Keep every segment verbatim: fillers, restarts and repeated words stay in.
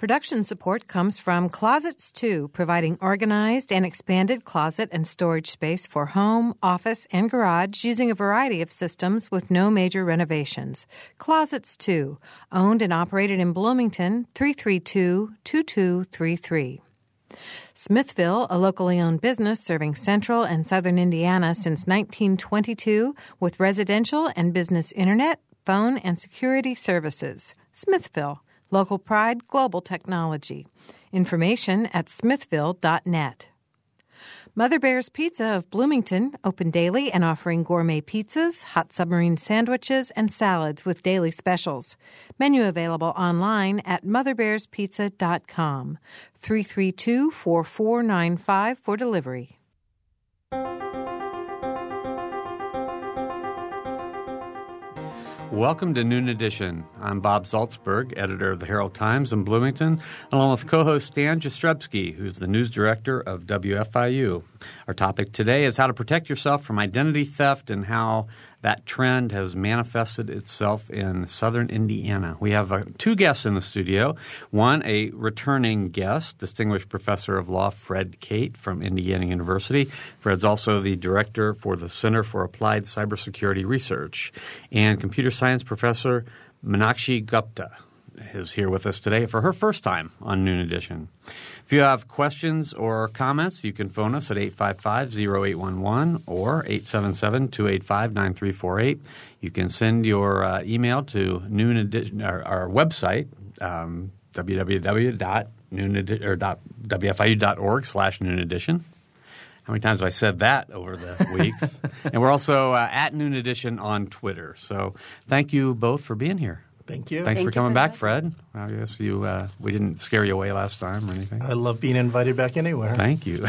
Production support comes from Closets two, providing organized and expanded closet and storage space for home, office, and garage using a variety of systems with no major renovations. Closets two, owned and operated in Bloomington, three three two, two two three three. Smithville, a locally owned business serving central and southern Indiana since nineteen twenty-two with residential and business internet, phone, and security services. Smithville, local pride, global technology. Information at smithville dot net. Mother Bear's Pizza of Bloomington, open daily and offering gourmet pizzas, hot submarine sandwiches, and salads with daily specials. Menu available online at mother bears pizza dot com. three three two, four four nine five for delivery. Welcome to Noon Edition. I'm Bob Salzberg, editor of the Herald Times in Bloomington, along with co-host Stan Jastrzewski, who's the news director of W F I U. Our topic today is how to protect yourself from identity theft and how that trend has manifested itself in southern Indiana. We have uh, two guests in the studio. One, a returning guest, distinguished professor of law Fred Cate from Indiana University. Fred's also the director for the Center for Applied Cybersecurity Research, and computer science professor Minaxi Gupta is here with us today for her first time on Noon Edition. If you have questions or comments, you can phone us at eight five five, zero eight one one or eight seven seven, two eight five, nine three four eight. You can send your uh, email to Noon Edition, our, our website, um, w w w dot noon edition or dot w f i u dot org slash noon edition. How many times have I said that over the weeks? And we're also uh, at Noon Edition on Twitter. So thank you both for being here. Thank you. Thanks Thank for coming for back, that. Fred. I guess you uh, we didn't scare you away last time or anything. I love being invited back anywhere. Thank you.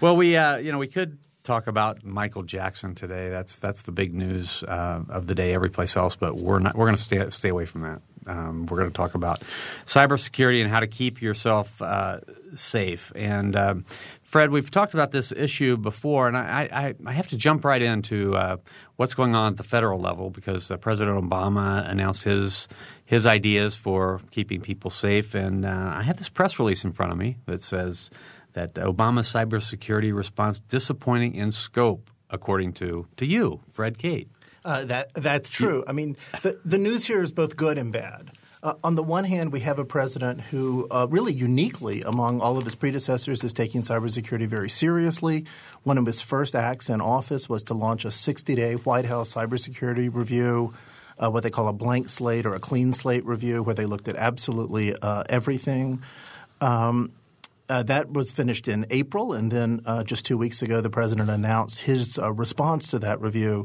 Well, we uh, you know we could talk about Michael Jackson today. That's that's the big news uh, of the day, every place else. But we're not. We're going to stay stay away from that. Um, we're going to talk about cybersecurity and how to keep yourself uh, safe. And um, Fred, we've talked about this issue before, and I, I, I have to jump right into uh, what's going on at the federal level because uh, President Obama announced his his ideas for keeping people safe. And uh, I have this press release in front of me that says that Obama's cybersecurity response disappointing in scope, according to, to you, Fred Cate. Uh, that that's true. I mean, the the news here is both good and bad. Uh, on the one hand, we have a president who uh, really uniquely among all of his predecessors is taking cybersecurity very seriously. One of his first acts in office was to launch a sixty-day White House cybersecurity review, uh, what they call a blank slate or a clean slate review, where they looked at absolutely uh, everything. Um, Uh, that was finished in April, and then uh, just two weeks ago the president announced his uh, response to that review.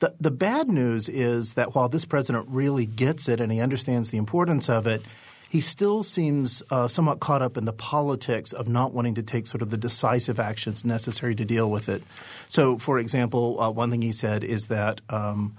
The, the bad news is that while this president really gets it and he understands the importance of it, he still seems uh, somewhat caught up in the politics of not wanting to take sort of the decisive actions necessary to deal with it. So, for example, uh, one thing he said is that um,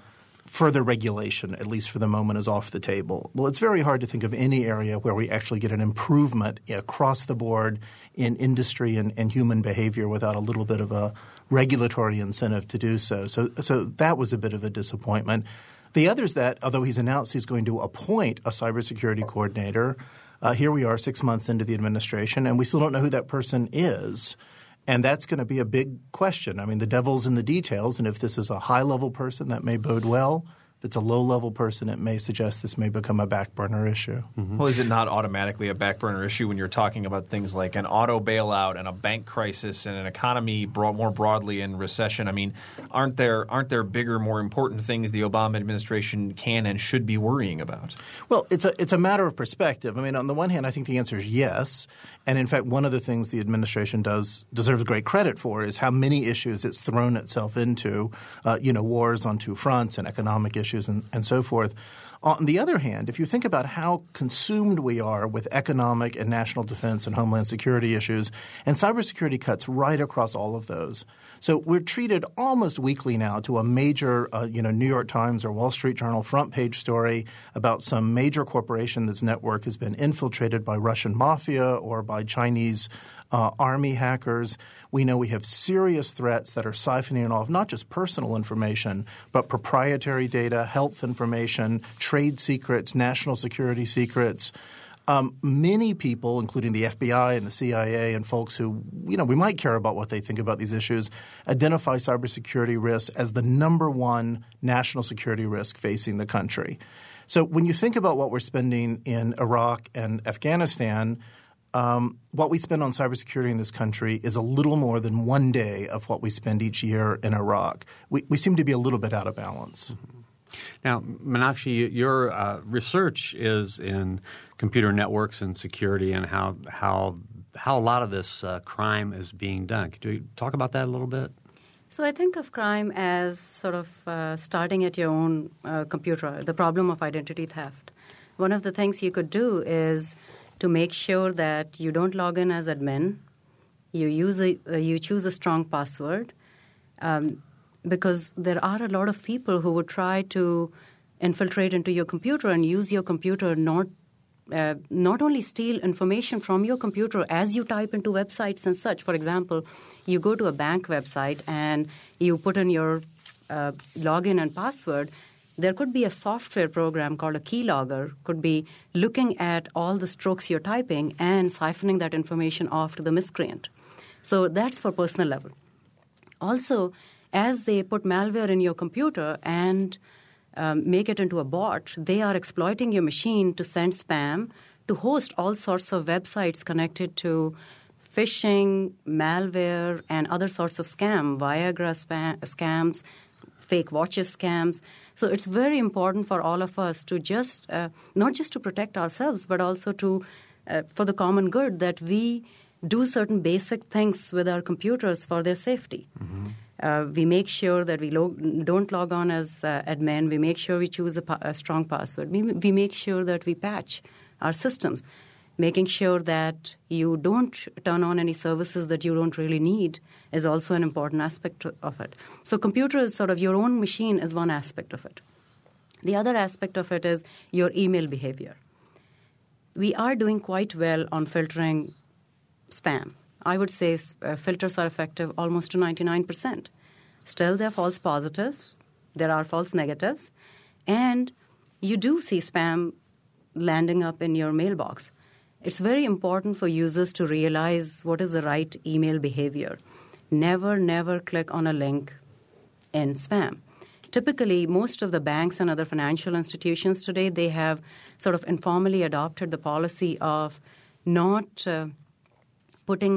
further regulation, at least for the moment, is off the table. Well, it's very hard to think of any area where we actually get an improvement across the board in industry and, and human behavior without a little bit of a regulatory incentive to do so. So so that was a bit of a disappointment. The other is that although he's announced he's going to appoint a cybersecurity coordinator, uh, here we are six months into the administration and we still don't know who that person is. And that's going to be a big question. I mean, the devil's in the details, and if this is a high-level person, that may bode well. If it's a low-level person, it may suggest this may become a back-burner issue. Mm-hmm. Well, is it not automatically a back-burner issue when you're talking about things like an auto bailout and a bank crisis and an economy broad, more broadly in recession? I mean, aren't there aren't there bigger, more important things the Obama administration can and should be worrying about? Well, it's a, it's a matter of perspective. I mean, on the one hand, I think the answer is yes. And in fact, one of the things the administration does deserves great credit for is how many issues it's thrown itself into, uh, you know, wars on two fronts and economic issues and, and so forth. On the other hand, if you think about how consumed we are with economic and national defense and homeland security issues, and cybersecurity cuts right across all of those. So we're treated almost weekly now to a major uh, you know, New York Times or Wall Street Journal front page story about some major corporation that's network has been infiltrated by Russian mafia or by Chinese uh, army hackers. We know we have serious threats that are siphoning off not just personal information but proprietary data, health information, trade secrets, national security secrets. Um, many people, including the F B I and the C I A and folks who, you know, we might care about what they think about these issues, identify cybersecurity risks as the number one national security risk facing the country. So when you think about what we're spending in Iraq and Afghanistan, um, what we spend on cybersecurity in this country is a little more than one day of what we spend each year in Iraq. We, we seem to be a little bit out of balance. Mm-hmm. Now, Minaxi, your uh, research is in computer networks and security and how how how a lot of this uh, crime is being done. Could you talk about that a little bit? So I think of crime as sort of uh, starting at your own uh, computer, the problem of identity theft. One of the things you could do is to make sure that you don't log in as admin. You use a, uh, you choose a strong password. Um, Because there are a lot of people who would try to infiltrate into your computer and use your computer, not uh, not only steal information from your computer as you type into websites and such. For example, you go to a bank website and you put in your uh, login and password. There could be a software program called a keylogger, could be looking at all the strokes you're typing and siphoning that information off to the miscreant. So that's for personal level. Also, as they put malware in your computer and um, make it into a bot, they are exploiting your machine to send spam, to host all sorts of websites connected to phishing, malware, and other sorts of scam, Viagra spam, scams, fake watches scams. So it's very important for all of us to just uh, – not just to protect ourselves but also to uh, – for the common good, that we do certain basic things with our computers for their safety. Mm-hmm. Uh, we make sure that we lo- don't log on as uh, admin. We make sure we choose a, pa- a strong password. We, we make sure that we patch our systems, making sure that you don't turn on any services that you don't really need is also an important aspect of it. So computer is sort of your own machine is one aspect of it. The other aspect of it is your email behavior. We are doing quite well on filtering spam. I would say uh, filters are effective almost to ninety-nine percent. Still, there are false positives. There are false negatives. And you do see spam landing up in your mailbox. It's very important for users to realize what is the right email behavior. Never, never click on a link in spam. Typically, most of the banks and other financial institutions today, they have sort of informally adopted the policy of not uh, – putting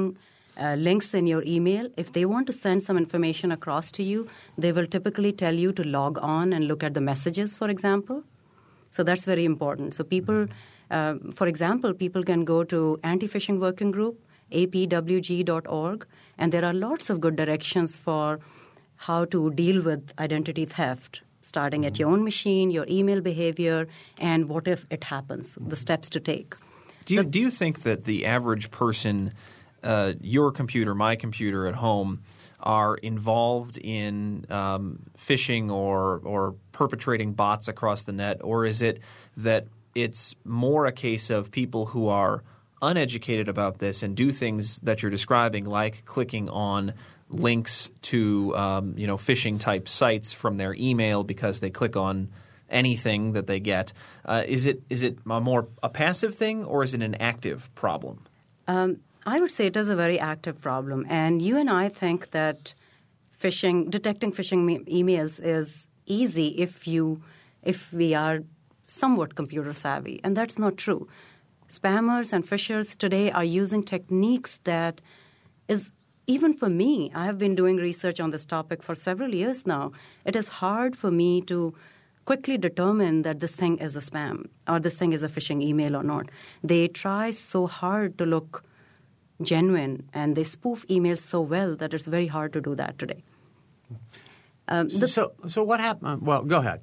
uh, links in your email. If they want to send some information across to you, they will typically tell you to log on and look at the messages, for example. So that's very important. So people, uh, for example, people can go to Anti-Phishing Working Group, A P W G dot org, and there are lots of good directions for how to deal with identity theft, starting mm-hmm. at your own machine, your email behavior, and what if it happens, mm-hmm. the steps to take. Do you, the, do you think that the average person – Uh, your computer, my computer at home, are involved in um, phishing or or perpetrating bots across the net? Or is it that it's more a case of people who are uneducated about this and do things that you're describing, like clicking on links to um, you know phishing type sites from their email because they click on anything that they get? Uh, is it is it a more a passive thing, or is it an active problem? Um, I would say it is a very active problem, and you and I think that phishing, detecting phishing me- emails is easy if you, if we are somewhat computer savvy, and that's not true. Spammers and phishers today are using techniques that is even for me. I have been doing research on this topic for several years now. It is hard for me to quickly determine that this thing is a spam or this thing is a phishing email or not. They try so hard to look genuine, and they spoof emails so well that it's very hard to do that today. Um, the, so, so what happened? Well, go ahead.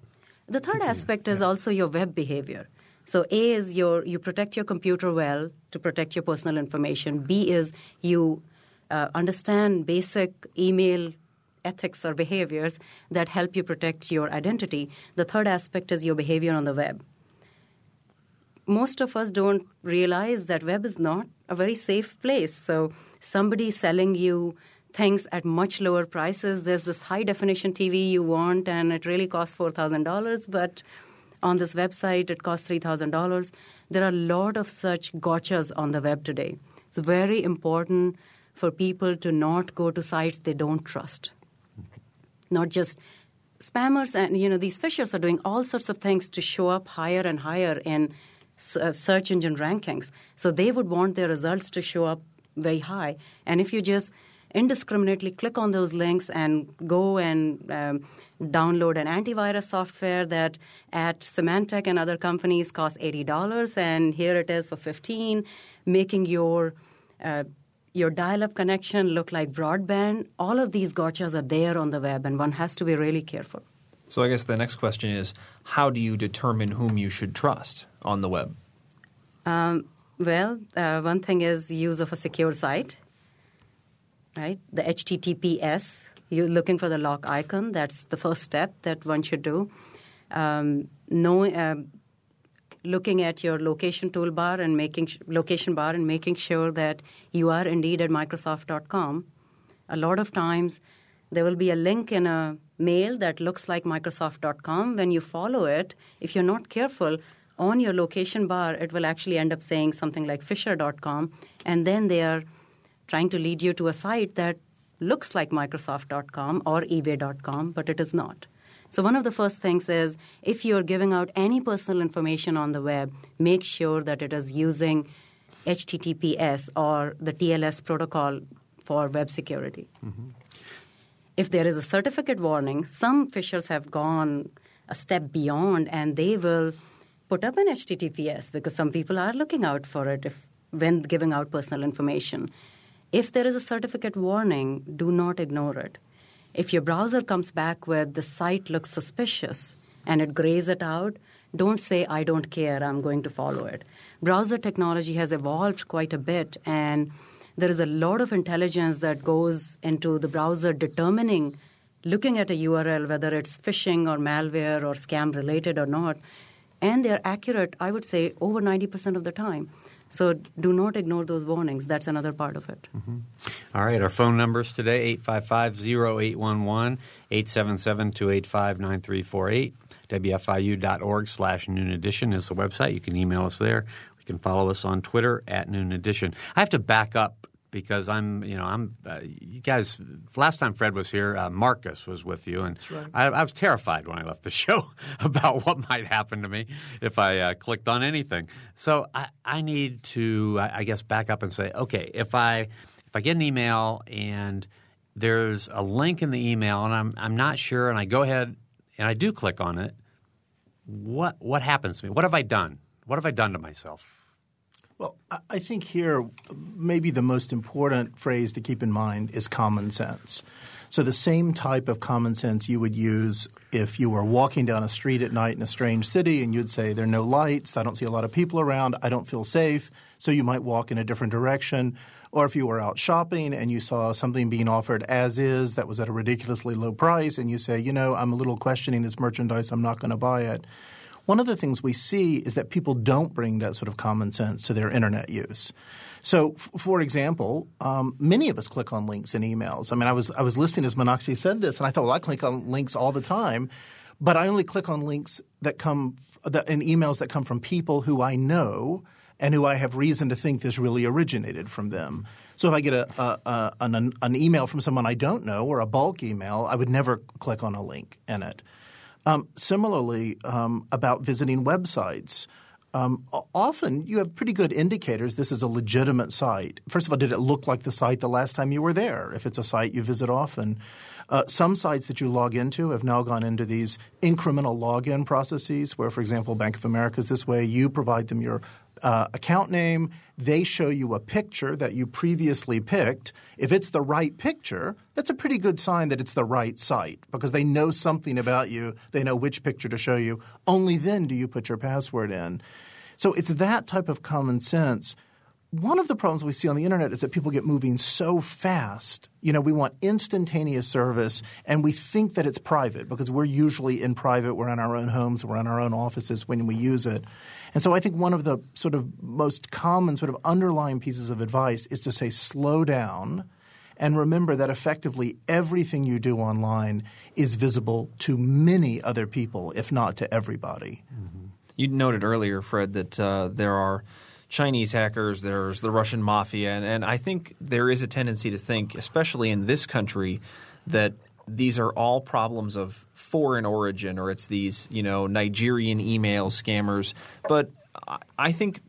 The third Continue. aspect is yeah. also your web behavior. So A is your you protect your computer well to protect your personal information. B is you uh, understand basic email ethics or behaviors that help you protect your identity. The third aspect is your behavior on the web. Most of us don't realize that web is not a very safe place. So somebody selling you things at much lower prices. There's this high-definition T V you want, and it really costs four thousand dollars. But on this website, it costs three thousand dollars. There are a lot of such gotchas on the web today. It's very important for people to not go to sites they don't trust. Not just spammers and, you know, these fishers are doing all sorts of things to show up higher and higher in search engine rankings. So they would want their results to show up very high. And if you just indiscriminately click on those links and go and um, download an antivirus software that at Symantec and other companies costs eighty dollars, and here it is for fifteen dollars, making your uh, your dial-up connection look like broadband. All of these gotchas are there on the web, and one has to be really careful. So I guess the next question is, how do you determine whom you should trust on the web? Um, well, uh, one thing is use of a secure site. Right? The H T T P S, you're looking for the lock icon. That's the first step that one should do. Um, no, uh, looking at your location toolbar and making sh- location bar and making sure that you are indeed at Microsoft dot com. A lot of times there will be a link in a mail that looks like Microsoft dot com. When you follow it, if you're not careful, on your location bar, it will actually end up saying something like Fisher dot com, and then they are trying to lead you to a site that looks like Microsoft dot com or eBay dot com, but it is not. So one of the first things is, if you're giving out any personal information on the web, make sure that it is using H T T P S or the T L S protocol for web security. Mm-hmm. If there is a certificate warning, some fishers have gone a step beyond, and they will put up an H T T P S because some people are looking out for it if, when giving out personal information. If there is a certificate warning, do not ignore it. If your browser comes back with the site looks suspicious and it grays it out, don't say, I don't care, I'm going to follow it. Browser technology has evolved quite a bit, and there is a lot of intelligence that goes into the browser determining, looking at a U R L, whether it's phishing or malware or scam-related or not, and they're accurate, I would say, over ninety percent of the time. So do not ignore those warnings. That's another part of it. Mm-hmm. All right. Our phone numbers today, eight five five, zero eight one one, eight seven seven, two eight five, nine three four eight. W F I U dot org slash Noon Edition is the website. You can email us there. You can follow us on Twitter at Noon Edition. I have to back up because I'm, you know, I'm, uh, you guys, last time Fred was here, uh, Marcus was with you. And right. I, I was terrified when I left the show about what might happen to me if I uh, clicked on anything. So I, I need to, I, I guess, back up and say, okay, if I, if I get an email and there's a link in the email and I'm, I'm not sure, and I go ahead and I do click on it, what, what happens to me? What have I done? What have I done to myself? Well, I think here maybe the most important phrase to keep in mind is common sense. So the same type of common sense you would use if you were walking down a street at night in a strange city and you'd say there are no lights, I don't see a lot of people around, I don't feel safe, so you might walk in a different direction. Or if you were out shopping and you saw something being offered as is that was at a ridiculously low price and you say, you know, I'm a little questioning this merchandise, I'm not going to buy it. One of the things we see is that people don't bring that sort of common sense to their internet use. So, f- for example, um, many of us click on links in emails. I mean, I was I was listening as Minaxi said this, and I thought, well, I click on links all the time, but I only click on links that come that, in emails that come from people who I know and who I have reason to think this really originated from them. So if I get a, a, a an, an email from someone I don't know or a bulk email, I would never click on a link in it. Um, similarly, um, about visiting websites, um, often you have pretty good indicators this is a legitimate site. First of all, did it look like the site the last time you were there, if it's a site you visit often? Uh, some sites that you log into have now gone into these incremental login processes where, for example, Bank of America is this way. You provide them your uh, account name. They show you a picture that you previously picked. If it's the right picture, that's a pretty good sign that it's the right site because they know something about you. They know which picture to show you. Only then do you put your password in. So it's that type of common sense. One of the problems we see on the internet is that people get moving so fast. You know, we want instantaneous service, and we think that it's private because we're usually in private. We're in our own homes. We're in our own offices when we use it. And so I think one of the sort of most common sort of underlying pieces of advice is to say slow down And remember that effectively everything you do online is visible to many other people, if not to everybody. Mm-hmm. You noted earlier, Fred, that uh, there are Chinese hackers, there's the Russian mafia, and, and I think there is a tendency to think, especially in this country, that these are all problems of foreign origin, or it's these, you know, Nigerian email scammers. But I think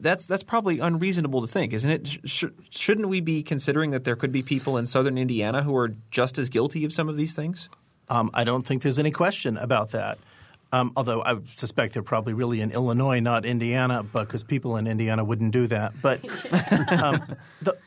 that's that's probably unreasonable to think, isn't it? Sh- shouldn't we be considering that there could be people in southern Indiana who are just as guilty of some of these things? Um, I don't think there's any question about that. Um, although I suspect they're probably really in Illinois, not Indiana, but because people in Indiana wouldn't do that. But um, the,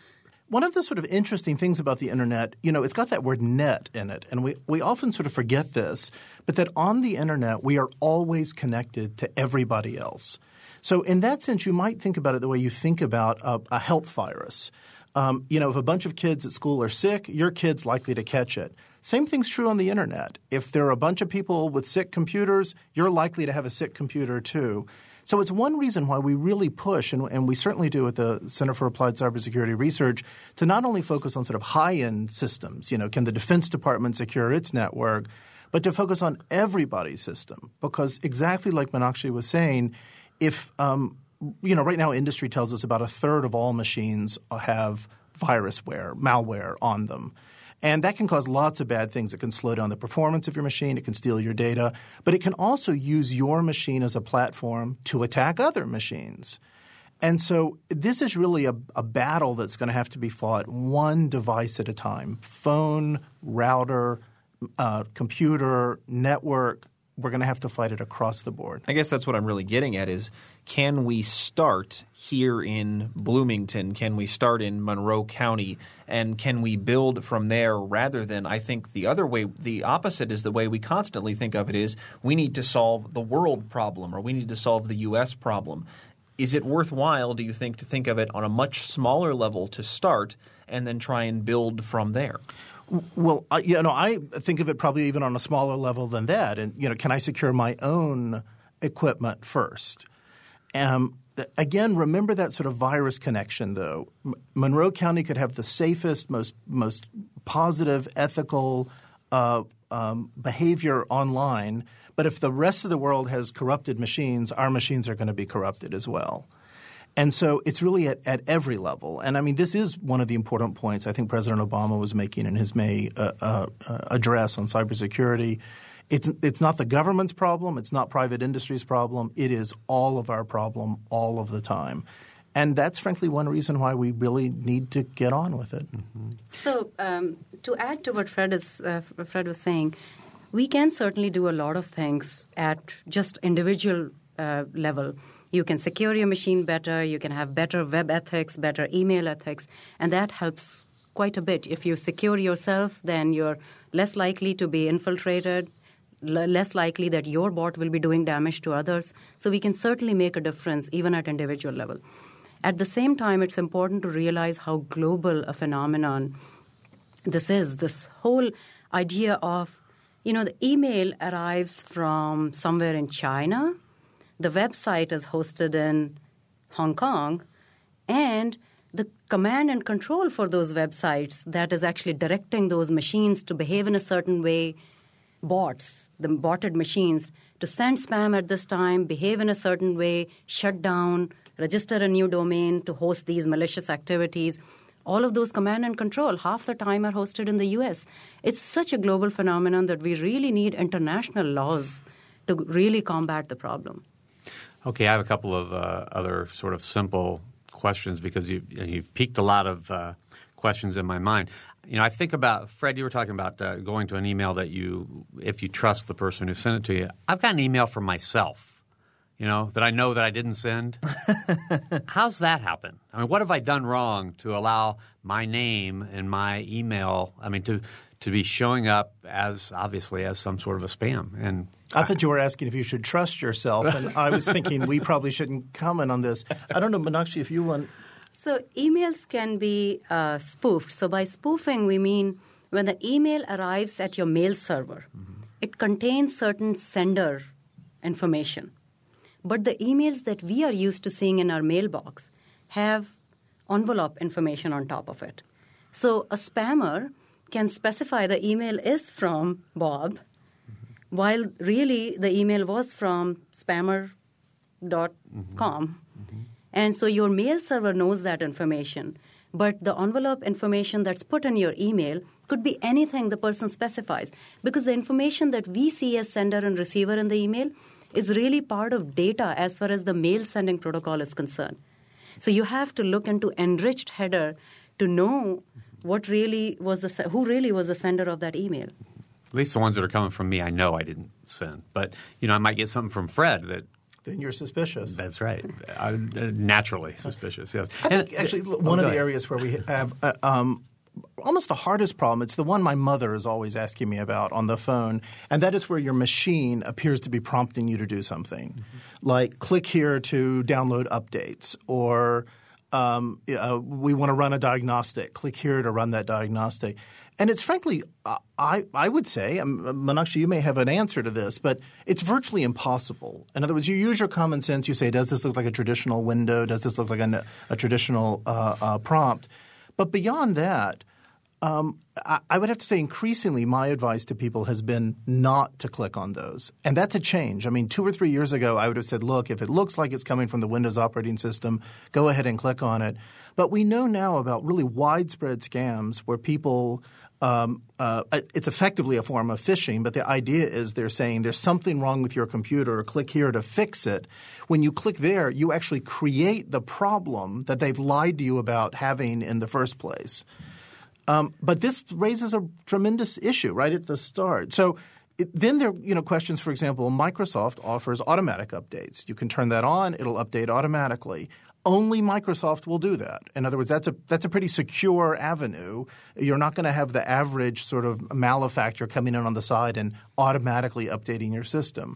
one of the sort of interesting things about the internet, you know, it's got that word net in it, and we, we often sort of forget this, but that on the internet we are always connected to everybody else. So in that sense, you might think about it the way you think about a, a health virus. Um, you know, if a bunch of kids at school are sick, your kid's likely to catch it. Same thing's true on the internet. If there are a bunch of people with sick computers, you're likely to have a sick computer too. So it's one reason why we really push, and, and we certainly do at the Center for Applied Cybersecurity Research, to not only focus on sort of high-end systems, you know, can the Defense Department secure its network, but to focus on everybody's system. Because exactly like Minaxi was saying, if um, you know, right now industry tells us about a third of all machines have virusware, malware on them. And that can cause lots of bad things. It can slow down the performance of your machine. It can steal your data. But it can also use your machine as a platform to attack other machines. And so this is really a, a battle that's going to have to be fought one device at a time. Phone, router, uh, computer, network. We're going to have to fight it across the board. I guess that's what I'm really getting at is, can we start here in Bloomington? Can we start in Monroe County? And can we build from there rather than, I think the other way, the opposite is the way we constantly think of it is, we need to solve the world problem or we need to solve the U S problem. Is it worthwhile, do you think, to think of it on a much smaller level to start and then try and build from there? Well, you know, I think of it probably even on a smaller level than that. And, you know, can I secure my own equipment first? Um, again, remember that sort of virus connection, though. M- Monroe County could have the safest, most most positive, ethical uh, um, behavior online. But if the rest of the world has corrupted machines, our machines are going to be corrupted as well. And so it's really at, at every level. And I mean, this is one of the important points I think President Obama was making in his May uh, uh, address on cybersecurity. It's it's not the government's problem. It's not private industry's problem. It is all of our problem all of the time. And that's frankly one reason why we really need to get on with it. Mm-hmm. So um, to add to what Fred is uh, Fred was saying, we can certainly do a lot of things at just individual uh, level. You can secure your machine better. You can have better web ethics, better email ethics, and that helps quite a bit. If you secure yourself, then you're less likely to be infiltrated, l- less likely that your bot will be doing damage to others. So we can certainly make a difference even at individual level. At the same time, it's important to realize how global a phenomenon this is. This whole idea of, you know, the email arrives from somewhere in China. The website is hosted in Hong Kong, and the command and control for those websites that is actually directing those machines to behave in a certain way, bots, the botted machines, to send spam at this time, behave in a certain way, shut down, register a new domain to host these malicious activities. All of those command and control half the time are hosted in the U S. It's such a global phenomenon that we really need international laws to really combat the problem. Okay, I have a couple of uh, other sort of simple questions because you, you've piqued a lot of uh, questions in my mind. You know, I think about – Fred, you were talking about uh, going to an email that you – if you trust the person who sent it to you. I've got an email from myself, you know, that I know that I didn't send. How's that happen? I mean, what have I done wrong to allow my name and my email – I mean, to to be showing up as obviously as some sort of a spam and – I thought you were asking if you should trust yourself, and I was thinking we probably shouldn't comment on this. I don't know, Minaxi, if you want. So emails can be uh, spoofed. So by spoofing, we mean when the email arrives at your mail server, mm-hmm. it contains certain sender information. But the emails that we are used to seeing in our mailbox have envelope information on top of it. So a spammer can specify the email is from Bob, mm-hmm. while really the email was from spammer dot com. Mm-hmm. Mm-hmm. And so your mail server knows that information. But the envelope information that's put in your email could be anything the person specifies, because the information that we see as sender and receiver in the email is really part of data as far as the mail sending protocol is concerned. So you have to look into enriched header to know what really was the who really was the sender of that email. At least the ones that are coming from me, I know I didn't send. But you know, I might get something from Fred that. Then you're suspicious. That's right. Uh, naturally suspicious, yes. I think actually one oh, of the areas where we have uh, um, almost the hardest problem, it's the one my mother is always asking me about on the phone, and that is where your machine appears to be prompting you to do something. Mm-hmm. Like click here to download updates, or um, uh, we want to run a diagnostic. Click here to run that diagnostic. And it's frankly, I, I would say, Minaxi, you may have an answer to this, but it's virtually impossible. In other words, you use your common sense. You say, does this look like a traditional window? Does this look like a, a traditional uh, uh, prompt? But beyond that, um, I, I would have to say increasingly my advice to people has been not to click on those. And that's a change. I mean, two or three years ago I would have said, look, if it looks like it's coming from the Windows operating system, go ahead and click on it. But we know now about really widespread scams where people – Um, uh, it's effectively a form of phishing, but the idea is they're saying there's something wrong with your computer. Click here to fix it. When you click there, you actually create the problem that they've lied to you about having in the first place. Um, but this raises a tremendous issue right at the start. So it, then there are you know, questions, for example, Microsoft offers automatic updates. You can turn that on. It'll update automatically. Only Microsoft will do that. In other words, that's a that's a pretty secure avenue. You're not going to have the average sort of malefactor coming in on the side and automatically updating your system.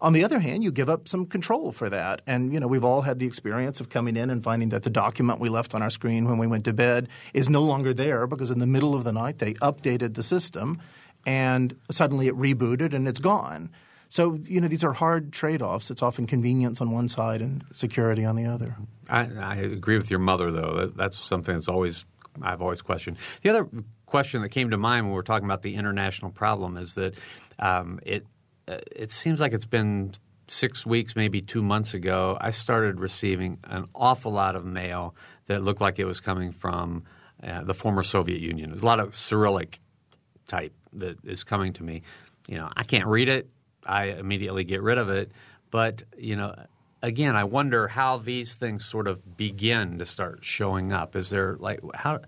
On the other hand, you give up some control for that. And you know, we've all had the experience of coming in and finding that the document we left on our screen when we went to bed is no longer there because in the middle of the night they updated the system and suddenly it rebooted and it's gone. So, you know, these are hard trade-offs. It's often convenience on one side and security on the other. I, I agree with your mother, though. That, that's something that's always – I've always questioned. The other question that came to mind when we were talking about the international problem is that um, it it seems like it's been six weeks, maybe two months ago, I started receiving an awful lot of mail that looked like it was coming from uh, the former Soviet Union. There's a lot of Cyrillic type that is coming to me. You know, I can't read it. I immediately get rid of it. But, you know, again, I wonder how these things sort of begin to start showing up. Is there like how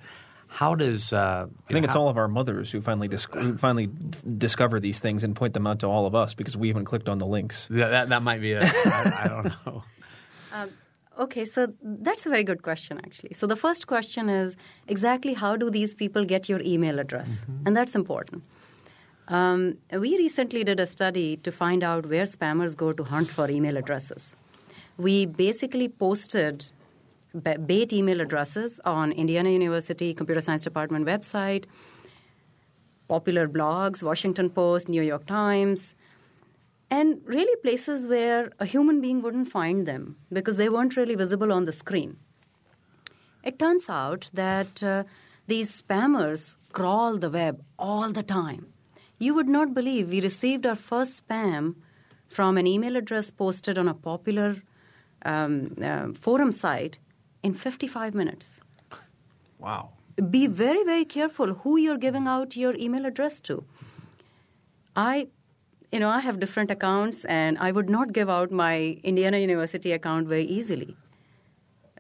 how does uh, – I think know, it's how, all of our mothers who finally dis- who finally discover these things and point them out to all of us because we haven't clicked on the links. That, that, that might be a – I don't know. Um, okay. So that's a very good question actually. So the first question is exactly how do these people get your email address? Mm-hmm. And that's important. Um, we recently did a study to find out where spammers go to hunt for email addresses. We basically posted bait email addresses on Indiana University Computer Science Department website, popular blogs, Washington Post, New York Times, and really places where a human being wouldn't find them because they weren't really visible on the screen. It turns out that uh, these spammers crawl the web all the time. You would not believe we received our first spam from an email address posted on a popular um, uh, forum site in fifty-five minutes. Wow. Be very, very careful who you're giving out your email address to. I, you know, I have different accounts, and I would not give out my Indiana University account very easily.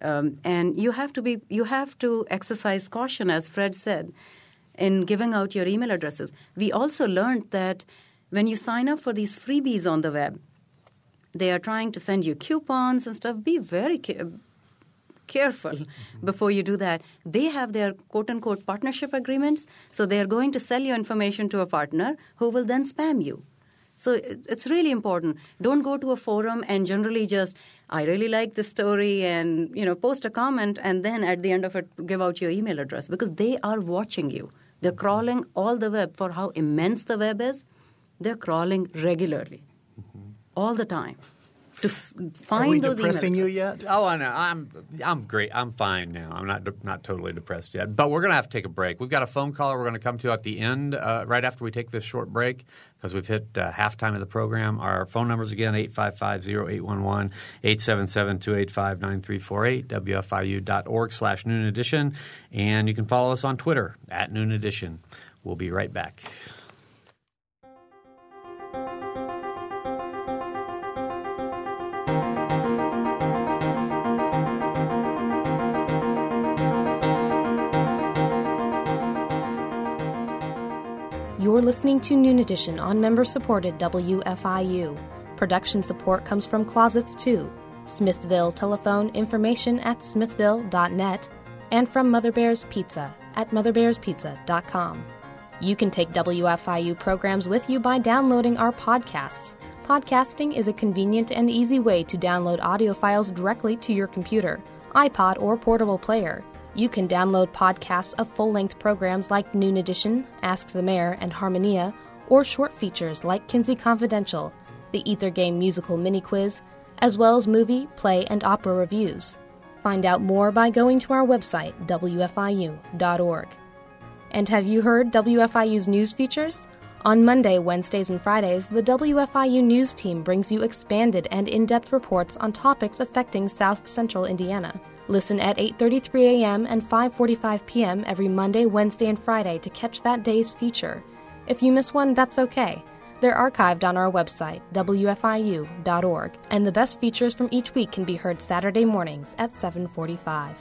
Um, and you have to be, you have to exercise caution, as Fred said, in giving out your email addresses. We also learned that when you sign up for these freebies on the web, they are trying to send you coupons and stuff. Be very ca- careful mm-hmm. before you do that. They have their quote-unquote partnership agreements, so they are going to sell your information to a partner who will then spam you. So it's really important. Don't go to a forum and generally just, I really like this story and, you know, post a comment and then at the end of it give out your email address because they are watching you. They're crawling all the web for how immense the web is. They're crawling regularly, mm-hmm. all the time. to f- find Are we those depressing emails. You yet? Oh, I know. I'm I'm great. I'm fine now. I'm not de- not totally depressed yet. But we're going to have to take a break. We've got a phone caller we're going to come to at the end uh, right after we take this short break because we've hit uh, halftime of the program. Our phone numbers again, eight five five, zero eight one one, eight seven seven, two eight five, nine three four eight, wfiu.org slash Noon Edition. And you can follow us on Twitter at Noon Edition. We'll be right back. You're listening to Noon Edition on member-supported W F I U. Production support comes from Closets two, Smithville telephone information at smithville dot net, and from Mother Bear's Pizza at mother bears pizza dot com. You can take W F I U programs with you by downloading our podcasts. Podcasting is a convenient and easy way to download audio files directly to your computer, iPod, or portable player. You can download podcasts of full-length programs like Noon Edition, Ask the Mayor, and Harmonia, or short features like Kinsey Confidential, the Ether Game Musical Mini Quiz, as well as movie, play, and opera reviews. Find out more by going to our website, W F I U dot org. And have you heard W F I U's news features? On Monday, Wednesdays, and Fridays, the W F I U news team brings you expanded and in-depth reports on topics affecting South Central Indiana. Listen at eight thirty-three a.m. and five forty-five p.m. every Monday, Wednesday, and Friday to catch that day's feature. If you miss one, that's okay. They're archived on our website, W F I U dot org, and the best features from each week can be heard Saturday mornings at seven forty-five.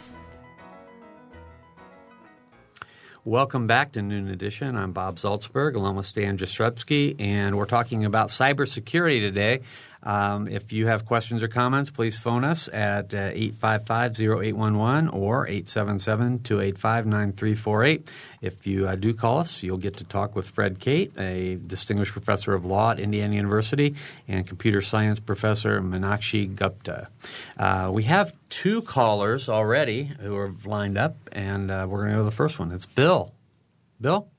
Welcome back to Noon Edition. I'm Bob Salzberg along with Stan Jastrzewski, and we're talking about cybersecurity today. Um, if you have questions or comments, please phone us at uh, eight five five, zero eight one one or eight seven seven, two eight five, nine three four eight. If you uh, do call us, you'll get to talk with Fred Cate, a distinguished professor of law at Indiana University, and computer science professor Minaxi Gupta. Uh, we have two callers already who are lined up, and uh, we're going to go to the first one. It's Bill. Bill?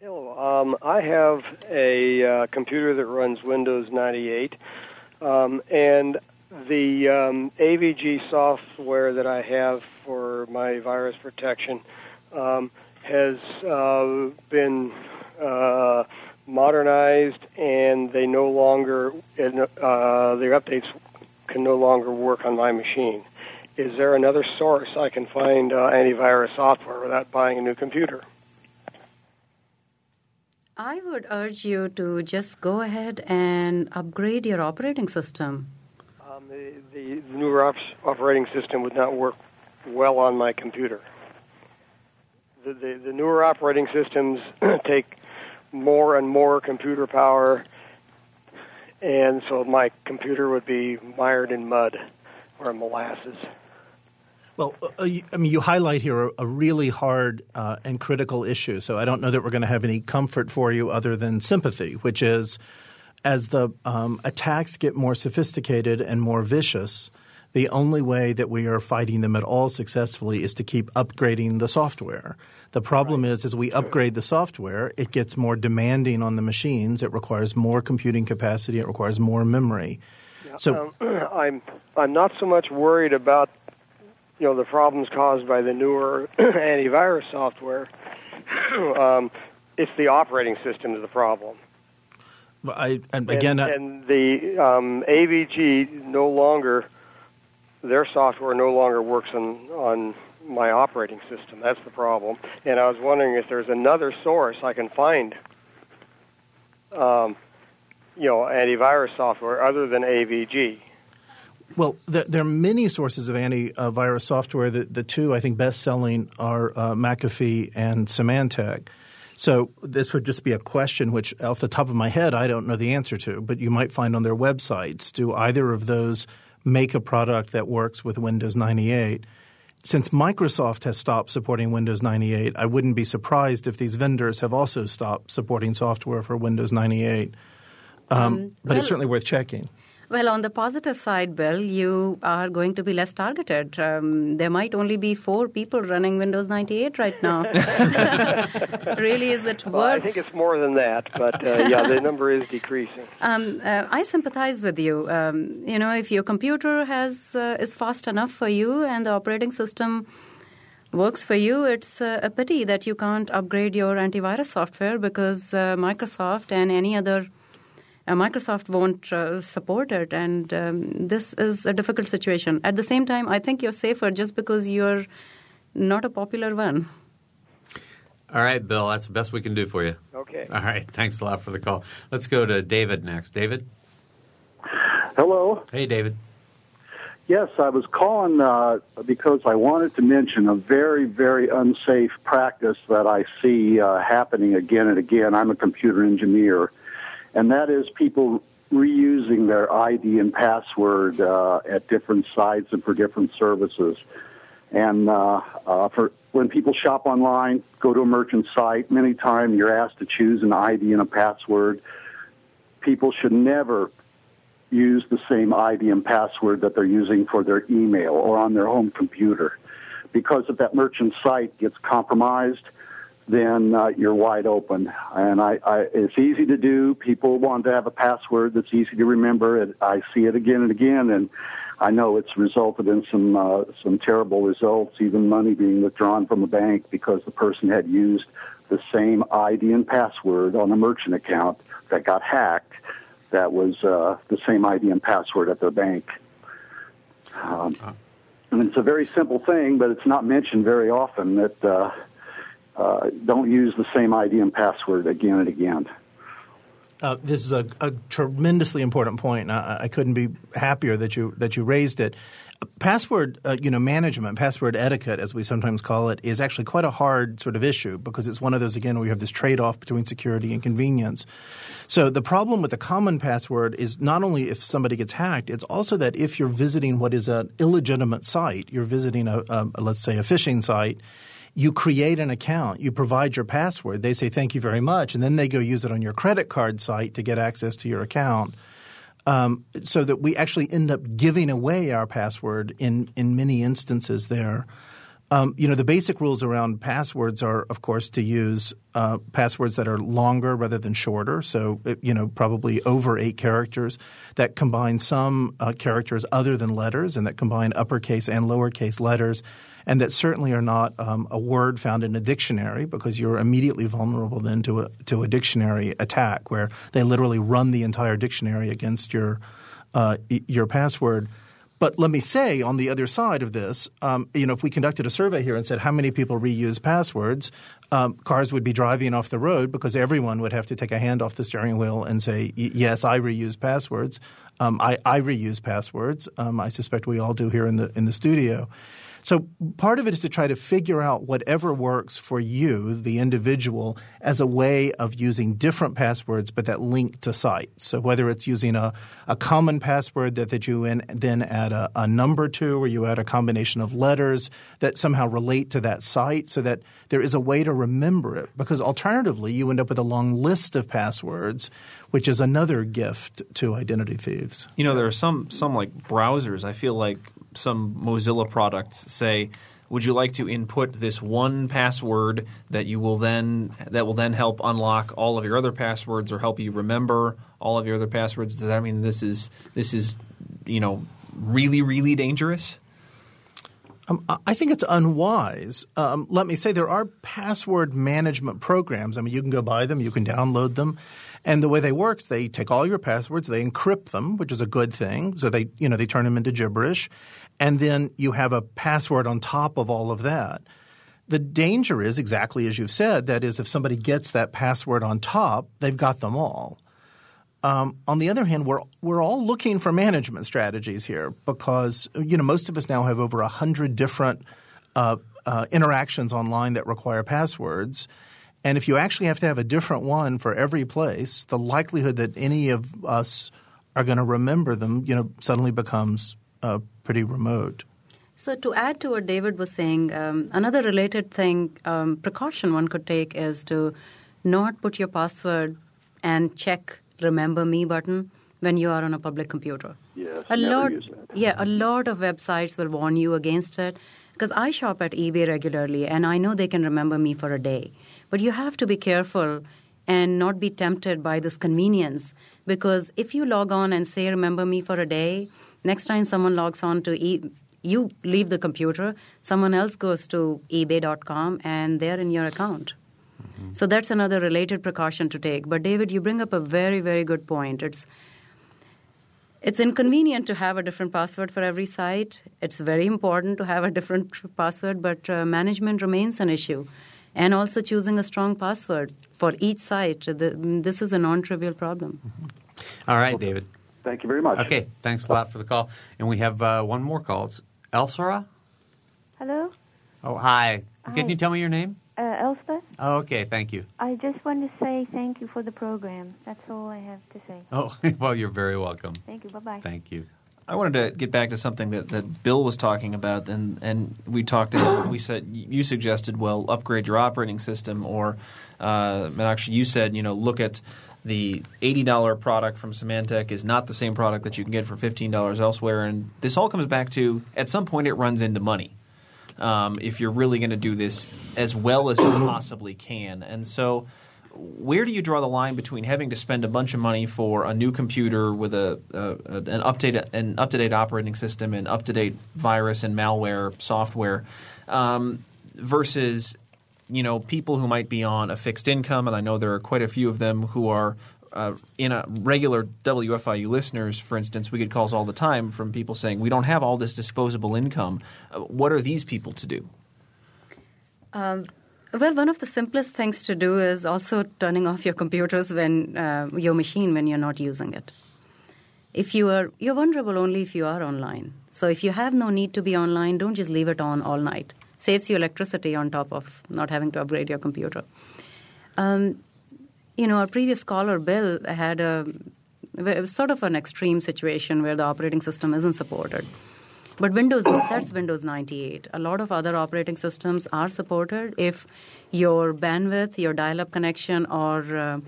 Bill, um, I have a uh, computer that runs Windows ninety-eight. Um, and the um, A V G software that I have for my virus protection um, has uh, been uh, modernized, and they no longer uh, their updates can no longer work on my machine. Is there another source I can find uh, antivirus software without buying a new computer? I would urge you to just go ahead and upgrade your operating system. Um, the, the newer op- operating system would not work well on my computer. The, the, the newer operating systems take more and more computer power, and so my computer would be mired in mud or molasses. Well, I mean, you highlight here a really hard uh, and critical issue. So I don't know that we're going to have any comfort for you other than sympathy, which is as the um, attacks get more sophisticated and more vicious, the only way that we are fighting them at all successfully is to keep upgrading the software. The problem right. is as we upgrade the software, it gets more demanding on the machines. It requires more computing capacity. It requires more memory. Yeah, so um, I'm I'm not so much worried about you know, the problems caused by the newer antivirus software. um, it's the operating system is the problem. But I, and, again, and, I, and the um, A V G no longer – their software no longer works on, on my operating system. That's the problem. And I was wondering if there's another source I can find, um, you know, antivirus software other than A V G. Well, there are many sources of antivirus software. The, the two, I think, best-selling are uh, McAfee and Symantec. So this would just be a question which, off the top of my head, I don't know the answer to, but you might find on their websites. Do either of those make a product that works with Windows ninety-eight? Since Microsoft has stopped supporting Windows ninety-eight, I wouldn't be surprised if these vendors have also stopped supporting software for Windows ninety-eight. Um, um, but well, it's certainly worth checking. Well, on the positive side, Bill, you are going to be less targeted. Um, there might only be four people running Windows ninety-eight right now. Really, is it worth? Well, I think it's more than that, but uh, yeah, the number is decreasing. Um, uh, I sympathize with you. Um, you know, if your computer has uh, is fast enough for you and the operating system works for you, it's uh, a pity that you can't upgrade your antivirus software because uh, Microsoft and any other Uh, Microsoft won't uh, support it, and um, this is a difficult situation. At the same time, I think you're safer just because you're not a popular one. All right, Bill, that's the best we can do for you. Okay. All right, thanks a lot for the call. Let's go to David next. David? Hello. Hey, David. Yes, I was calling uh, because I wanted to mention a very, very unsafe practice that I see uh, happening again and again. I'm a computer engineer. And that is people reusing their I D and password uh, at different sites and for different services. And uh, uh, for when people shop online, go to a merchant site, many times you're asked to choose an I D and a password. People should never use the same I D and password that they're using for their email or on their home computer. Because if that merchant site gets compromised, then uh, you're wide open. And I, I, it's easy to do. People want to have a password that's easy to remember. And I see it again and again, and I know it's resulted in some uh, some terrible results, even money being withdrawn from a bank because the person had used the same I D and password on a merchant account that got hacked that was uh, the same I D and password at their bank. Um, and it's a very simple thing, but it's not mentioned very often that... Uh, Uh, don't use the same I D and password again and again. Uh, this is a, a tremendously important point. I, I couldn't be happier that you that you raised it. Password, uh, you know, management, password etiquette, as we sometimes call it, is actually quite a hard sort of issue because it's one of those, again, where you have this trade-off between security and convenience. So the problem with a common password is not only if somebody gets hacked, it's also that if you're visiting what is an illegitimate site, you're visiting a, a let's say a phishing site. You create an account. You provide your password. They say thank you very much, and then they go use it on your credit card site to get access to your account um, so that we actually end up giving away our password in, in many instances there. Um, you know, the basic rules around passwords are, of course, to use uh, passwords that are longer rather than shorter, so, you know, probably over eight characters that combine some uh, characters other than letters and that combine uppercase and lowercase letters. And that certainly are not um, a word found in a dictionary because you're immediately vulnerable then to a, to a dictionary attack where they literally run the entire dictionary against your uh, your password. But let me say on the other side of this, um, you know, if we conducted a survey here and said how many people reuse passwords, um, cars would be driving off the road because everyone would have to take a hand off the steering wheel and say, yes, I reuse passwords. Um, I, I reuse passwords. Um, I suspect we all do here in the in the studio. So part of it is to try to figure out whatever works for you, the individual, as a way of using different passwords but that link to sites. So whether it's using a, a common password that, that you in, then add a, a number to or you add a combination of letters that somehow relate to that site so that there is a way to remember it because alternatively you end up with a long list of passwords, which is another gift to identity thieves. You know, there are some, some like browsers I feel like some Mozilla products say, would you like to input this one password that you will then that will then help unlock all of your other passwords or help you remember all of your other passwords? Does that mean this is this is you know really really dangerous? Um, I think it's unwise. Um, let me say there are password management programs. I mean, you can go buy them, you can download them. And the way they work is they take all your passwords, they encrypt them, which is a good thing. So they, you know, they turn them into gibberish. And then you have a password on top of all of that. The danger is exactly as you've said. That is, if somebody gets that password on top, they've got them all. Um, on the other hand, we're we're all looking for management strategies here because, you know, most of us now have over one hundred different uh, uh, interactions online that require passwords. And if you actually have to have a different one for every place, the likelihood that any of us are going to remember them, you know, suddenly becomes uh, pretty remote. So to add to what David was saying, um, another related thing, um, precaution one could take is to not put your password and check Remember Me button when you are on a public computer. Yes, a never lot, use that. Yeah, a lot of websites will warn you against it because I shop at eBay regularly and I know they can remember me for a day. But you have to be careful and not be tempted by this convenience because if you log on and say, remember me for a day, next time someone logs on to e- you leave the computer, someone else goes to ebay dot com and they're in your account. Mm-hmm. So that's another related precaution to take. But, David, you bring up a very, very good point. It's It's inconvenient to have a different password for every site. It's very important to have a different password, but uh, management remains an issue. And also choosing a strong password for each site. The, this is a non-trivial problem. Mm-hmm. All right, David. Thank you very much. Okay, thanks a lot for the call. And we have uh, one more call. It's Elsora? Hello? Oh, hi. hi. Can you tell me your name? Uh, Elspeth. Oh, okay. Thank you. I just want to say thank you for the program. That's all I have to say. Oh, well, you're very welcome. Thank you. Bye-bye. Thank you. I wanted to get back to something that, that Bill was talking about, and, and we talked about, we said, you suggested, well, upgrade your operating system, or, uh, actually, you said, you know, look at the eighty dollars product from Symantec is not the same product that you can get for fifteen dollars elsewhere, and this all comes back to, at some point, it runs into money. Um, if you're really going to do this as well as you possibly can. And so where do you draw the line between having to spend a bunch of money for a new computer with a, a an update, an up-to-date operating system and up-to-date virus and malware software um, versus, you know, people who might be on a fixed income, and I know there are quite a few of them who are uh, in a regular W F I U listeners, for instance, we get calls all the time from people saying we don't have all this disposable income. Uh, what are these people to do? Um, well, one of the simplest things to do is also turning off your computers when uh, your machine when you're not using it. If you are you're vulnerable only if you are online. So if you have no need to be online, don't just leave it on all night. Saves you electricity on top of not having to upgrade your computer. Um, you know, our previous caller, Bill, had a sort of an extreme situation where the operating system isn't supported. But Windows, that's Windows ninety-eight. A lot of other operating systems are supported if your bandwidth, your dial-up connection, or uh,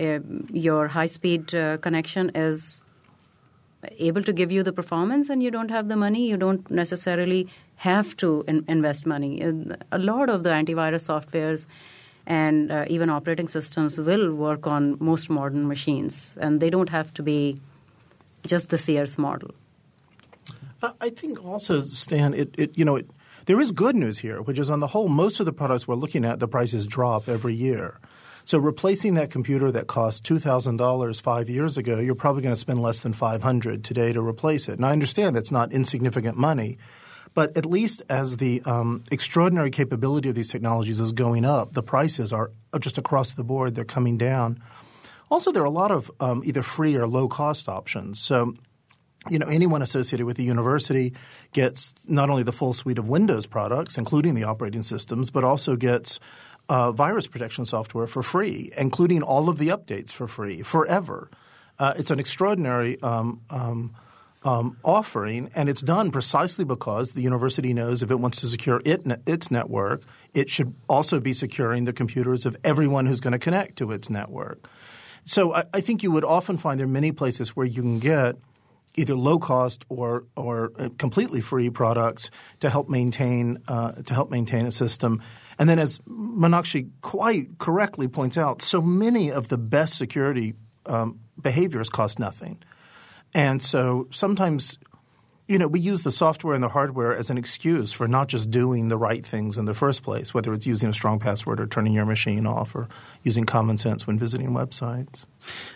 uh, your high-speed uh, connection is able to give you the performance and you don't have the money, you don't necessarily have to in- invest money. A lot of the antivirus softwares and uh, even operating systems will work on most modern machines, and they don't have to be just the Sears model. I think also, Stan, it, it you know it, there is good news here, which is on the whole, most of the products we're looking at, the prices drop every year. So replacing that computer that cost two thousand dollars five years ago, you're probably going to spend less than five hundred dollars today to replace it. And I understand that's not insignificant money, but at least as the um, extraordinary capability of these technologies is going up, the prices are just across the board. They're coming down. Also, there are a lot of um, either free or low-cost options. So you know, anyone associated with the university gets not only the full suite of Windows products, including the operating systems, but also gets – Uh, virus protection software for free, including all of the updates for free, forever. Uh, it's an extraordinary um, um, um, offering, and it's done precisely because the university knows if it wants to secure it, its network, it should also be securing the computers of everyone who's going to connect to its network. So I, I think you would often find there are many places where you can get either low-cost or or completely free products to help maintain uh, to help maintain a system. And then as Minaxi quite correctly points out, so many of the best security um, behaviors cost nothing. And so sometimes, you know, we use the software and the hardware as an excuse for not just doing the right things in the first place, whether it's using a strong password or turning your machine off or using common sense when visiting websites.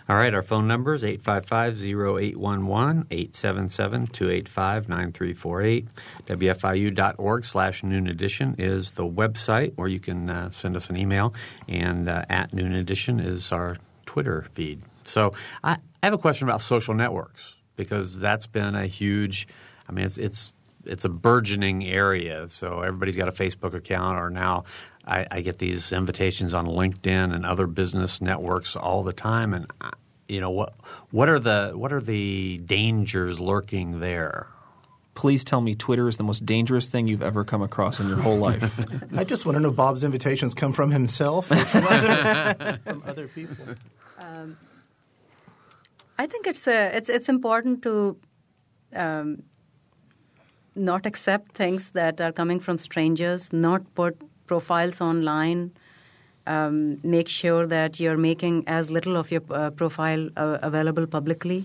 All right. Our phone number is eight five five, zero eight one one, eight seven seven, two eight five, nine three four eight. W F I U dot org slash Noon Edition is the website where you can uh, send us an email. And uh, at Noon Edition is our Twitter feed. So I, I have a question about social networks because that's been a huge – I mean it's, it's it's a burgeoning area. So everybody's got a Facebook account or now – I, I get these invitations on LinkedIn and other business networks all the time, and you know what? What are the what are the dangers lurking there? Please tell me Twitter is the most dangerous thing you've ever come across in your whole life. I just want to know if Bob's invitations come from himself or from other, from other people. Um, I think it's a, it's it's important to um, not accept things that are coming from strangers, not put profiles online, um, make sure that you're making as little of your uh, profile uh, available publicly.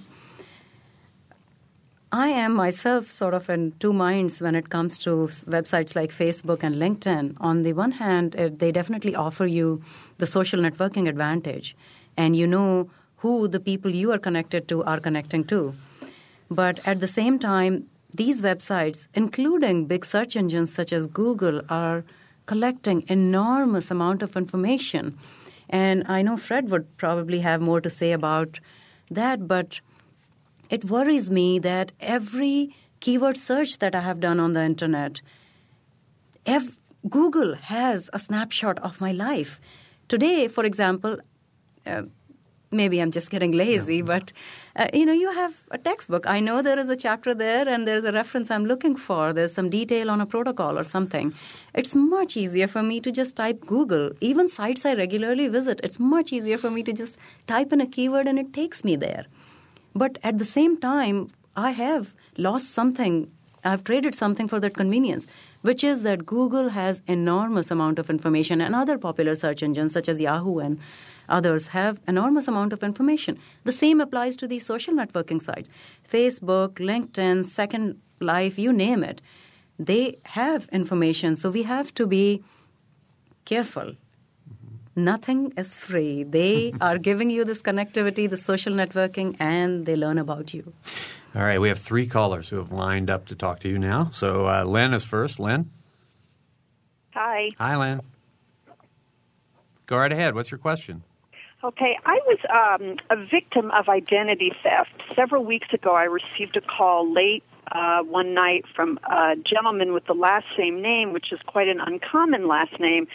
I am myself sort of in two minds when it comes to websites like Facebook and LinkedIn. On the one hand, it, they definitely offer you the social networking advantage, and you know who the people you are connected to are connecting to. But at the same time, these websites, including big search engines such as Google, are collecting enormous amount of information. And I know Fred would probably have more to say about that, but it worries me that every keyword search that I have done on the internet, ev- Google has a snapshot of my life. Today, for example, uh, maybe I'm just getting lazy, yeah. but, uh, you know, you have a textbook. I know there is a chapter there and there's a reference I'm looking for. There's some detail on a protocol or something. It's much easier for me to just type Google. Even sites I regularly visit, it's much easier for me to just type in a keyword and it takes me there. But at the same time, I have lost something. I've traded something for that convenience, which is that Google has enormous amount of information, and other popular search engines such as Yahoo and others have enormous amount of information. The same applies to these social networking sites. Facebook, LinkedIn, Second Life, you name it. They have information, so we have to be careful. Nothing is free. They are giving you this connectivity, the social networking, and they learn about you. All right. We have three callers who have lined up to talk to you now. So uh, Lynn is first. Lynn? Hi. Hi, Lynn. Go right ahead. What's your question? Okay. I was um, a victim of identity theft. Several weeks ago, I received a call late uh, one night from a gentleman with the last same name, which is quite an uncommon last name,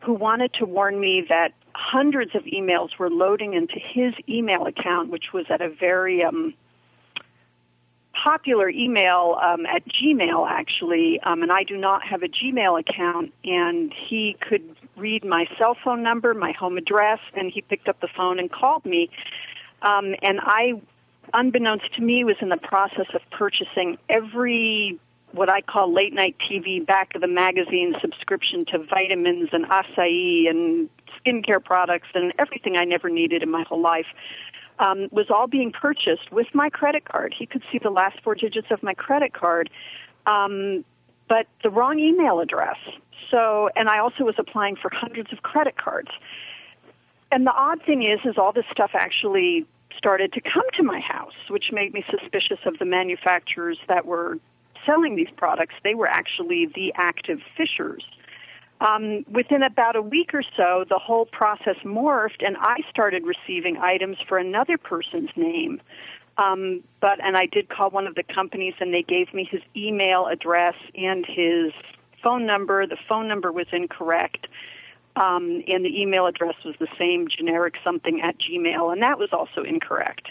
who wanted to warn me that hundreds of emails were loading into his email account, which was at a very um, popular email um, at Gmail, actually. Um, and I do not have a Gmail account. And he could read my cell phone number, my home address, and he picked up the phone and called me. Um, and I, unbeknownst to me, was in the process of purchasing every what I call late-night T V, back-of-the-magazine subscription to vitamins and acai and skincare products and everything I never needed in my whole life, um, was all being purchased with my credit card. He could see the last four digits of my credit card, um, but the wrong email address. So, and I also was applying for hundreds of credit cards. And the odd thing is, is all this stuff actually started to come to my house, which made me suspicious of the manufacturers that were selling these products. They were actually the active fishers. Um, within about a week or so, the whole process morphed, and I started receiving items for another person's name. Um, but and I did call one of the companies, and they gave me his email address and his phone number. The phone number was incorrect, um, and the email address was the same generic something at Gmail, and that was also incorrect.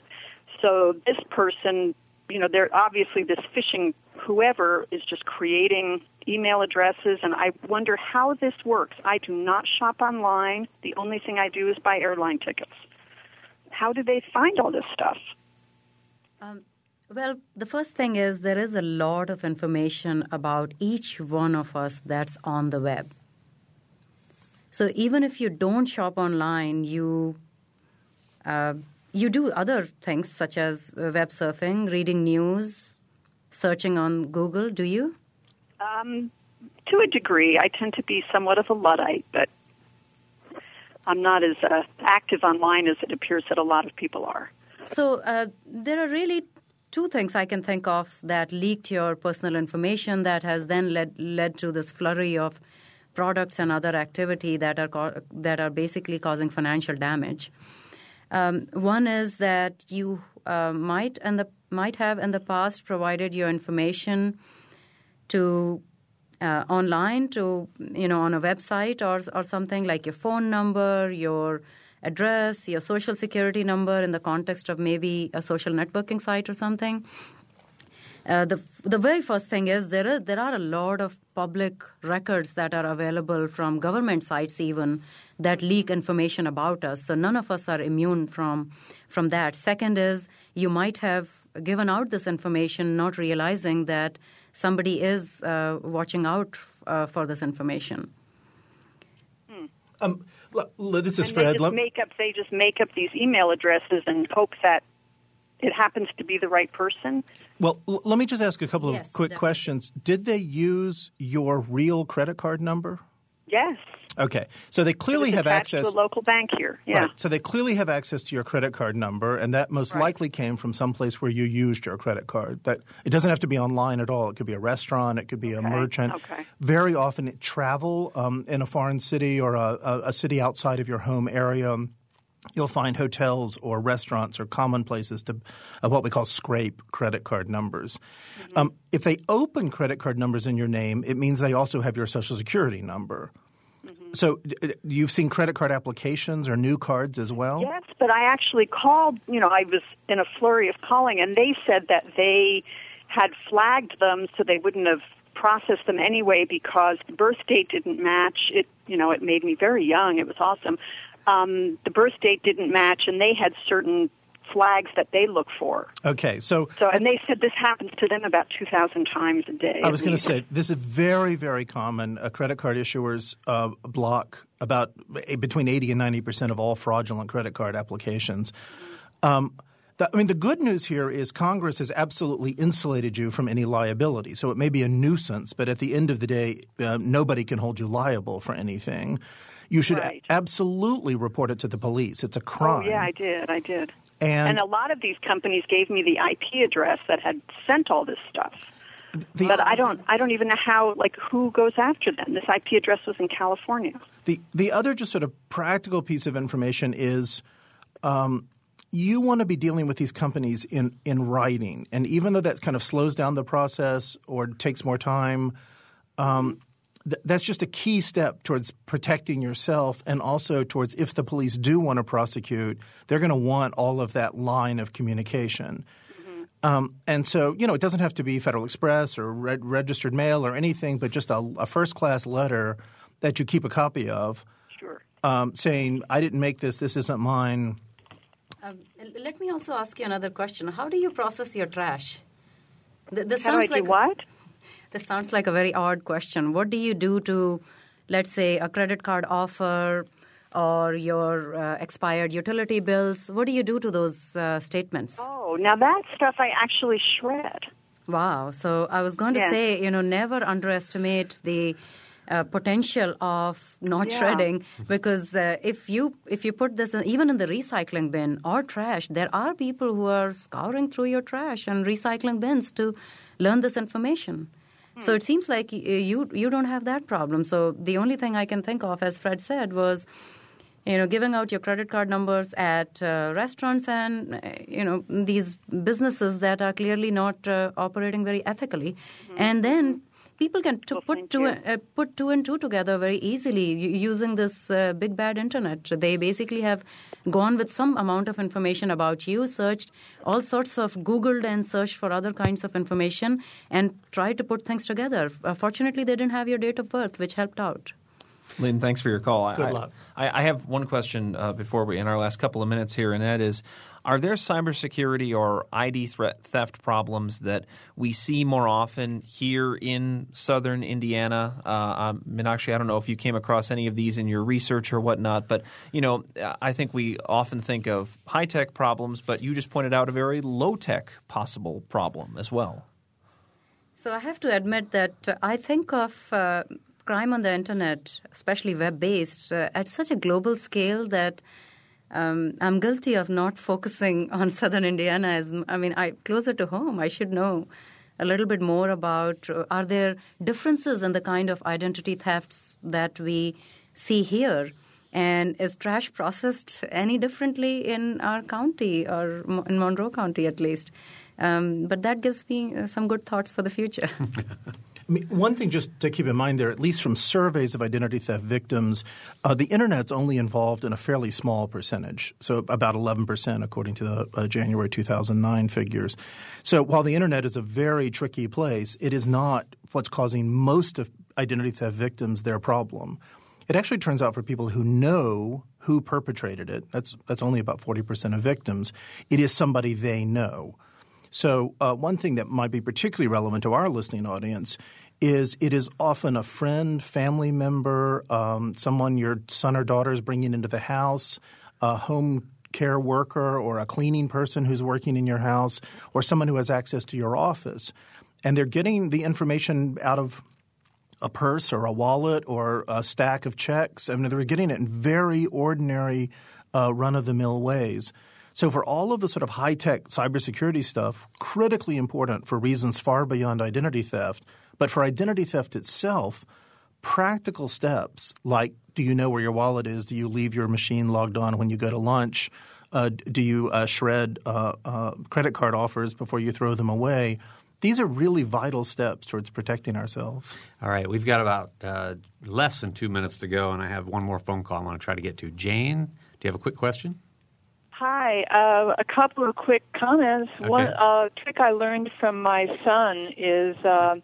So this person, you know, they're obviously this phishing whoever is just creating email addresses, and I wonder how this works. I do not shop online. The only thing I do is buy airline tickets. How do they find all this stuff? Um, well, the first thing is there is a lot of information about each one of us that's on the web. So even if you don't shop online, you uh, you do other things such as web surfing, reading news, searching on Google, do you? Um, to a degree. I tend to be somewhat of a Luddite, but I'm not as uh, active online as it appears that a lot of people are. So uh, there are really two things I can think of that leaked your personal information that has then led led to this flurry of products and other activity that are co- that are basically causing financial damage. Um, one is that you uh, might and the might have in the past provided your information to uh, online, to, you know, on a website or or something, like your phone number, your address, your social security number in the context of maybe a social networking site or something. Uh, the the very first thing is there are, there are a lot of public records that are available from government sites even that leak information about us. So none of us are immune from from that. Second is you might have given out this information, not realizing that somebody is uh, watching out uh, for this information. Hmm. Um, l- l- this is and Fred. They just, l- make up, they just make up these email addresses and hope that it happens to be the right person. Well, l- let me just ask a couple yes, of quick definitely. questions. Did they use your real credit card number? Yes. Okay. So they clearly have access to a local bank here. Yeah. Right. So they clearly have access to your credit card number, and that most right. likely came from some place where you used your credit card. That it doesn't have to be online at all. It could be a restaurant. It could be okay. a merchant. Okay. Very often it travel um, in a foreign city or a, a, a city outside of your home area. You'll find hotels or restaurants or common places to uh, what we call scrape credit card numbers. Mm-hmm. Um, if they open credit card numbers in your name, it means they also have your Social Security number. Mm-hmm. So d- you've seen credit card applications or new cards as well? Yes, but I actually called – you know, I was in a flurry of calling, and they said that they had flagged them so they wouldn't have processed them anyway because the birth date didn't match. It, you know, it made me very young. It was awesome. Um, the birth date didn't match, and they had certain flags that they look for. Okay, so, so – and they said this happens to them about two thousand times a day. I was going to say this is very, very common. Uh, credit card issuers uh, block about uh, between eighty and ninety percent of all fraudulent credit card applications. Um, the, I mean the good news here is Congress has absolutely insulated you from any liability. So it may be a nuisance, but at the end of the day, uh, nobody can hold you liable for anything. You should right. a- absolutely report it to the police. It's a crime. Oh, yeah, I did. I did. And, and a lot of these companies gave me the I P address that had sent all this stuff. The, but I don't I don't even know how – like who goes after them. This I P address was in California. The, the other just sort of practical piece of information is um, you want to be dealing with these companies in, in writing. And even though that kind of slows down the process or takes more time um, – that's just a key step towards protecting yourself and also towards if the police do want to prosecute, they're going to want all of that line of communication. Mm-hmm. Um, and so, you know, it doesn't have to be Federal Express or re- registered mail or anything, but just a, a first-class letter that you keep a copy of sure. um, saying, I didn't make this, this isn't mine. Um, let me also ask you another question. How do you process your trash? Th- this How sounds do I like do what? This sounds like a very odd question. What do you do to, let's say, a credit card offer or your uh, expired utility bills? What do you do to those uh, statements? Oh, now that stuff I actually shred. Wow. So I was going to yes. say, you know, never underestimate the uh, potential of not yeah. shredding because uh, if you if you put this in, even in the recycling bin or trash, there are people who are scouring through your trash and recycling bins to learn this information. So it seems like you you don't have that problem. So the only thing I can think of, as Fred said, was, you know, giving out your credit card numbers at uh, restaurants and, you know, these businesses that are clearly not uh, operating very ethically. Mm-hmm. And then people can t- well, put, two, uh, put two and two together very easily using this uh, big bad internet. They basically have gone with some amount of information about you, searched all sorts of – Googled and searched for other kinds of information and tried to put things together. Uh, fortunately, they didn't have your date of birth, which helped out. Lynn, thanks for your call. Good I, luck. I, I have one question uh, before we – in our last couple of minutes here, and that is, are there cybersecurity or I D threat theft problems that we see more often here in southern Indiana? Uh, um, Minaxi, I don't know if you came across any of these in your research or whatnot, but, you know, I think we often think of high-tech problems, but you just pointed out a very low-tech possible problem as well. So I have to admit that I think of uh, – crime on the internet, especially web-based, uh, at such a global scale that um, I'm guilty of not focusing on southern Indiana. As I mean, I, closer to home, I should know a little bit more about uh, are there differences in the kind of identity thefts that we see here? And is trash processed any differently in our county or in Monroe County at least? Um, but that gives me uh, some good thoughts for the future. I mean, one thing just to keep in mind there, at least from surveys of identity theft victims, uh, the internet's only involved in a fairly small percentage, so about eleven percent according to the uh, January two thousand nine figures. So while the internet is a very tricky place, it is not what's causing most of identity theft victims their problem. It actually turns out for people who know who perpetrated it, that's that's only about forty percent of victims, it is somebody they know. So uh, one thing that might be particularly relevant to our listening audience is it is often a friend, family member, um, someone your son or daughter is bringing into the house, a home care worker or a cleaning person who's working in your house, or someone who has access to your office. And they're getting the information out of a purse or a wallet or a stack of checks. I mean, they're getting it in very ordinary uh, run-of-the-mill ways. So for all of the sort of high-tech cybersecurity stuff, critically important for reasons far beyond identity theft. But for identity theft itself, practical steps like, do you know where your wallet is? Do you leave your machine logged on when you go to lunch? Uh, do you uh, shred uh, uh, credit card offers before you throw them away? These are really vital steps towards protecting ourselves. All right. We've got about uh, less than two minutes to go, and I have one more phone call I want to try to get to. Jane, do you have a quick question? Hi. Uh, a couple of quick comments. Okay. One uh, trick I learned from my son is uh,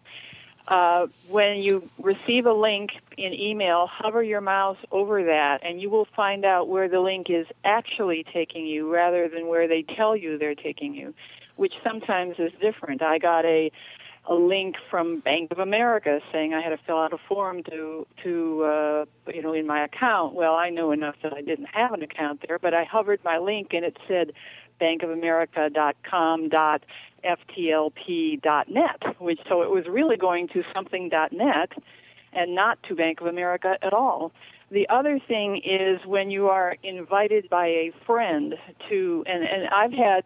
uh, when you receive a link in email, hover your mouse over that, and you will find out where the link is actually taking you rather than where they tell you they're taking you, which sometimes is different. I got a, a link from Bank of America saying I had to fill out a form to, to uh, you know, in my account. Well, I know enough that I didn't have an account there, but I hovered my link and it said bank of america dot com dot f t l p dot net, which so it was really going to something dot net and not to Bank of America at all. The other thing is when you are invited by a friend to, and, and I've had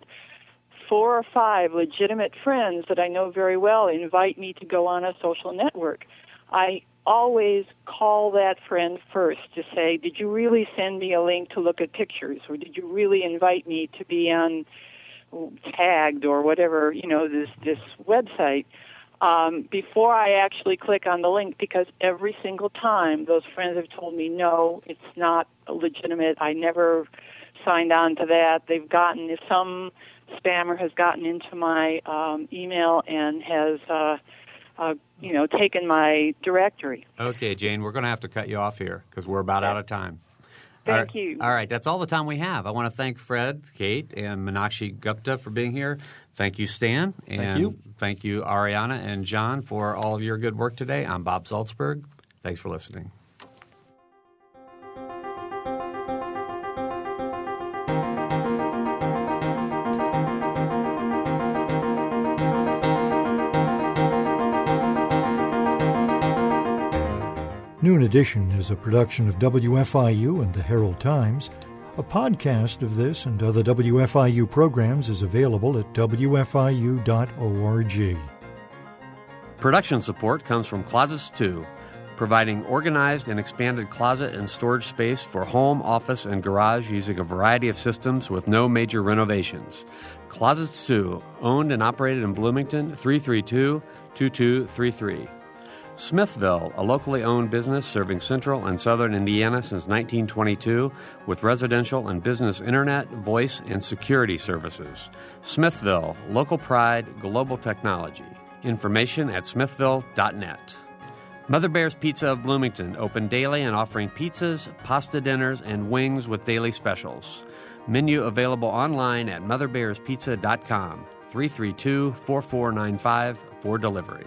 four or five legitimate friends that I know very well invite me to go on a social network. I always call that friend first to say, did you really send me a link to look at pictures? Or did you really invite me to be on Tagged or whatever, you know, this, this website, um, before I actually click on the link? Because every single time those friends have told me, no, it's not legitimate. I never signed on to that. They've gotten if some... spammer has gotten into my um, email and has, uh, uh, you know, taken my directory. Okay, Jane, we're going to have to cut you off here because we're about yeah. out of time. Thank all right. you. All right, that's all the time we have. I want to thank Fred, Cate, and Minaxi Gupta for being here. Thank you, Stan. And thank you. Thank you, Ariana and John, for all of your good work today. I'm Bob Salzberg. Thanks for listening. Noon Edition is a production of W F I U and the Herald Times. A podcast of this and other W F I U programs is available at w f i u dot org. Production support comes from Closets two, providing organized and expanded closet and storage space for home, office, and garage using a variety of systems with no major renovations. Closets two, owned and operated in Bloomington, three three two, two two three three. Smithville, a locally owned business serving central and southern Indiana since nineteen twenty-two with residential and business internet, voice, and security services. Smithville, local pride, global technology. Information at smithville dot net. Mother Bear's Pizza of Bloomington, open daily and offering pizzas, pasta dinners, and wings with daily specials. Menu available online at mother bears pizza dot com, three three two, four four nine five for delivery.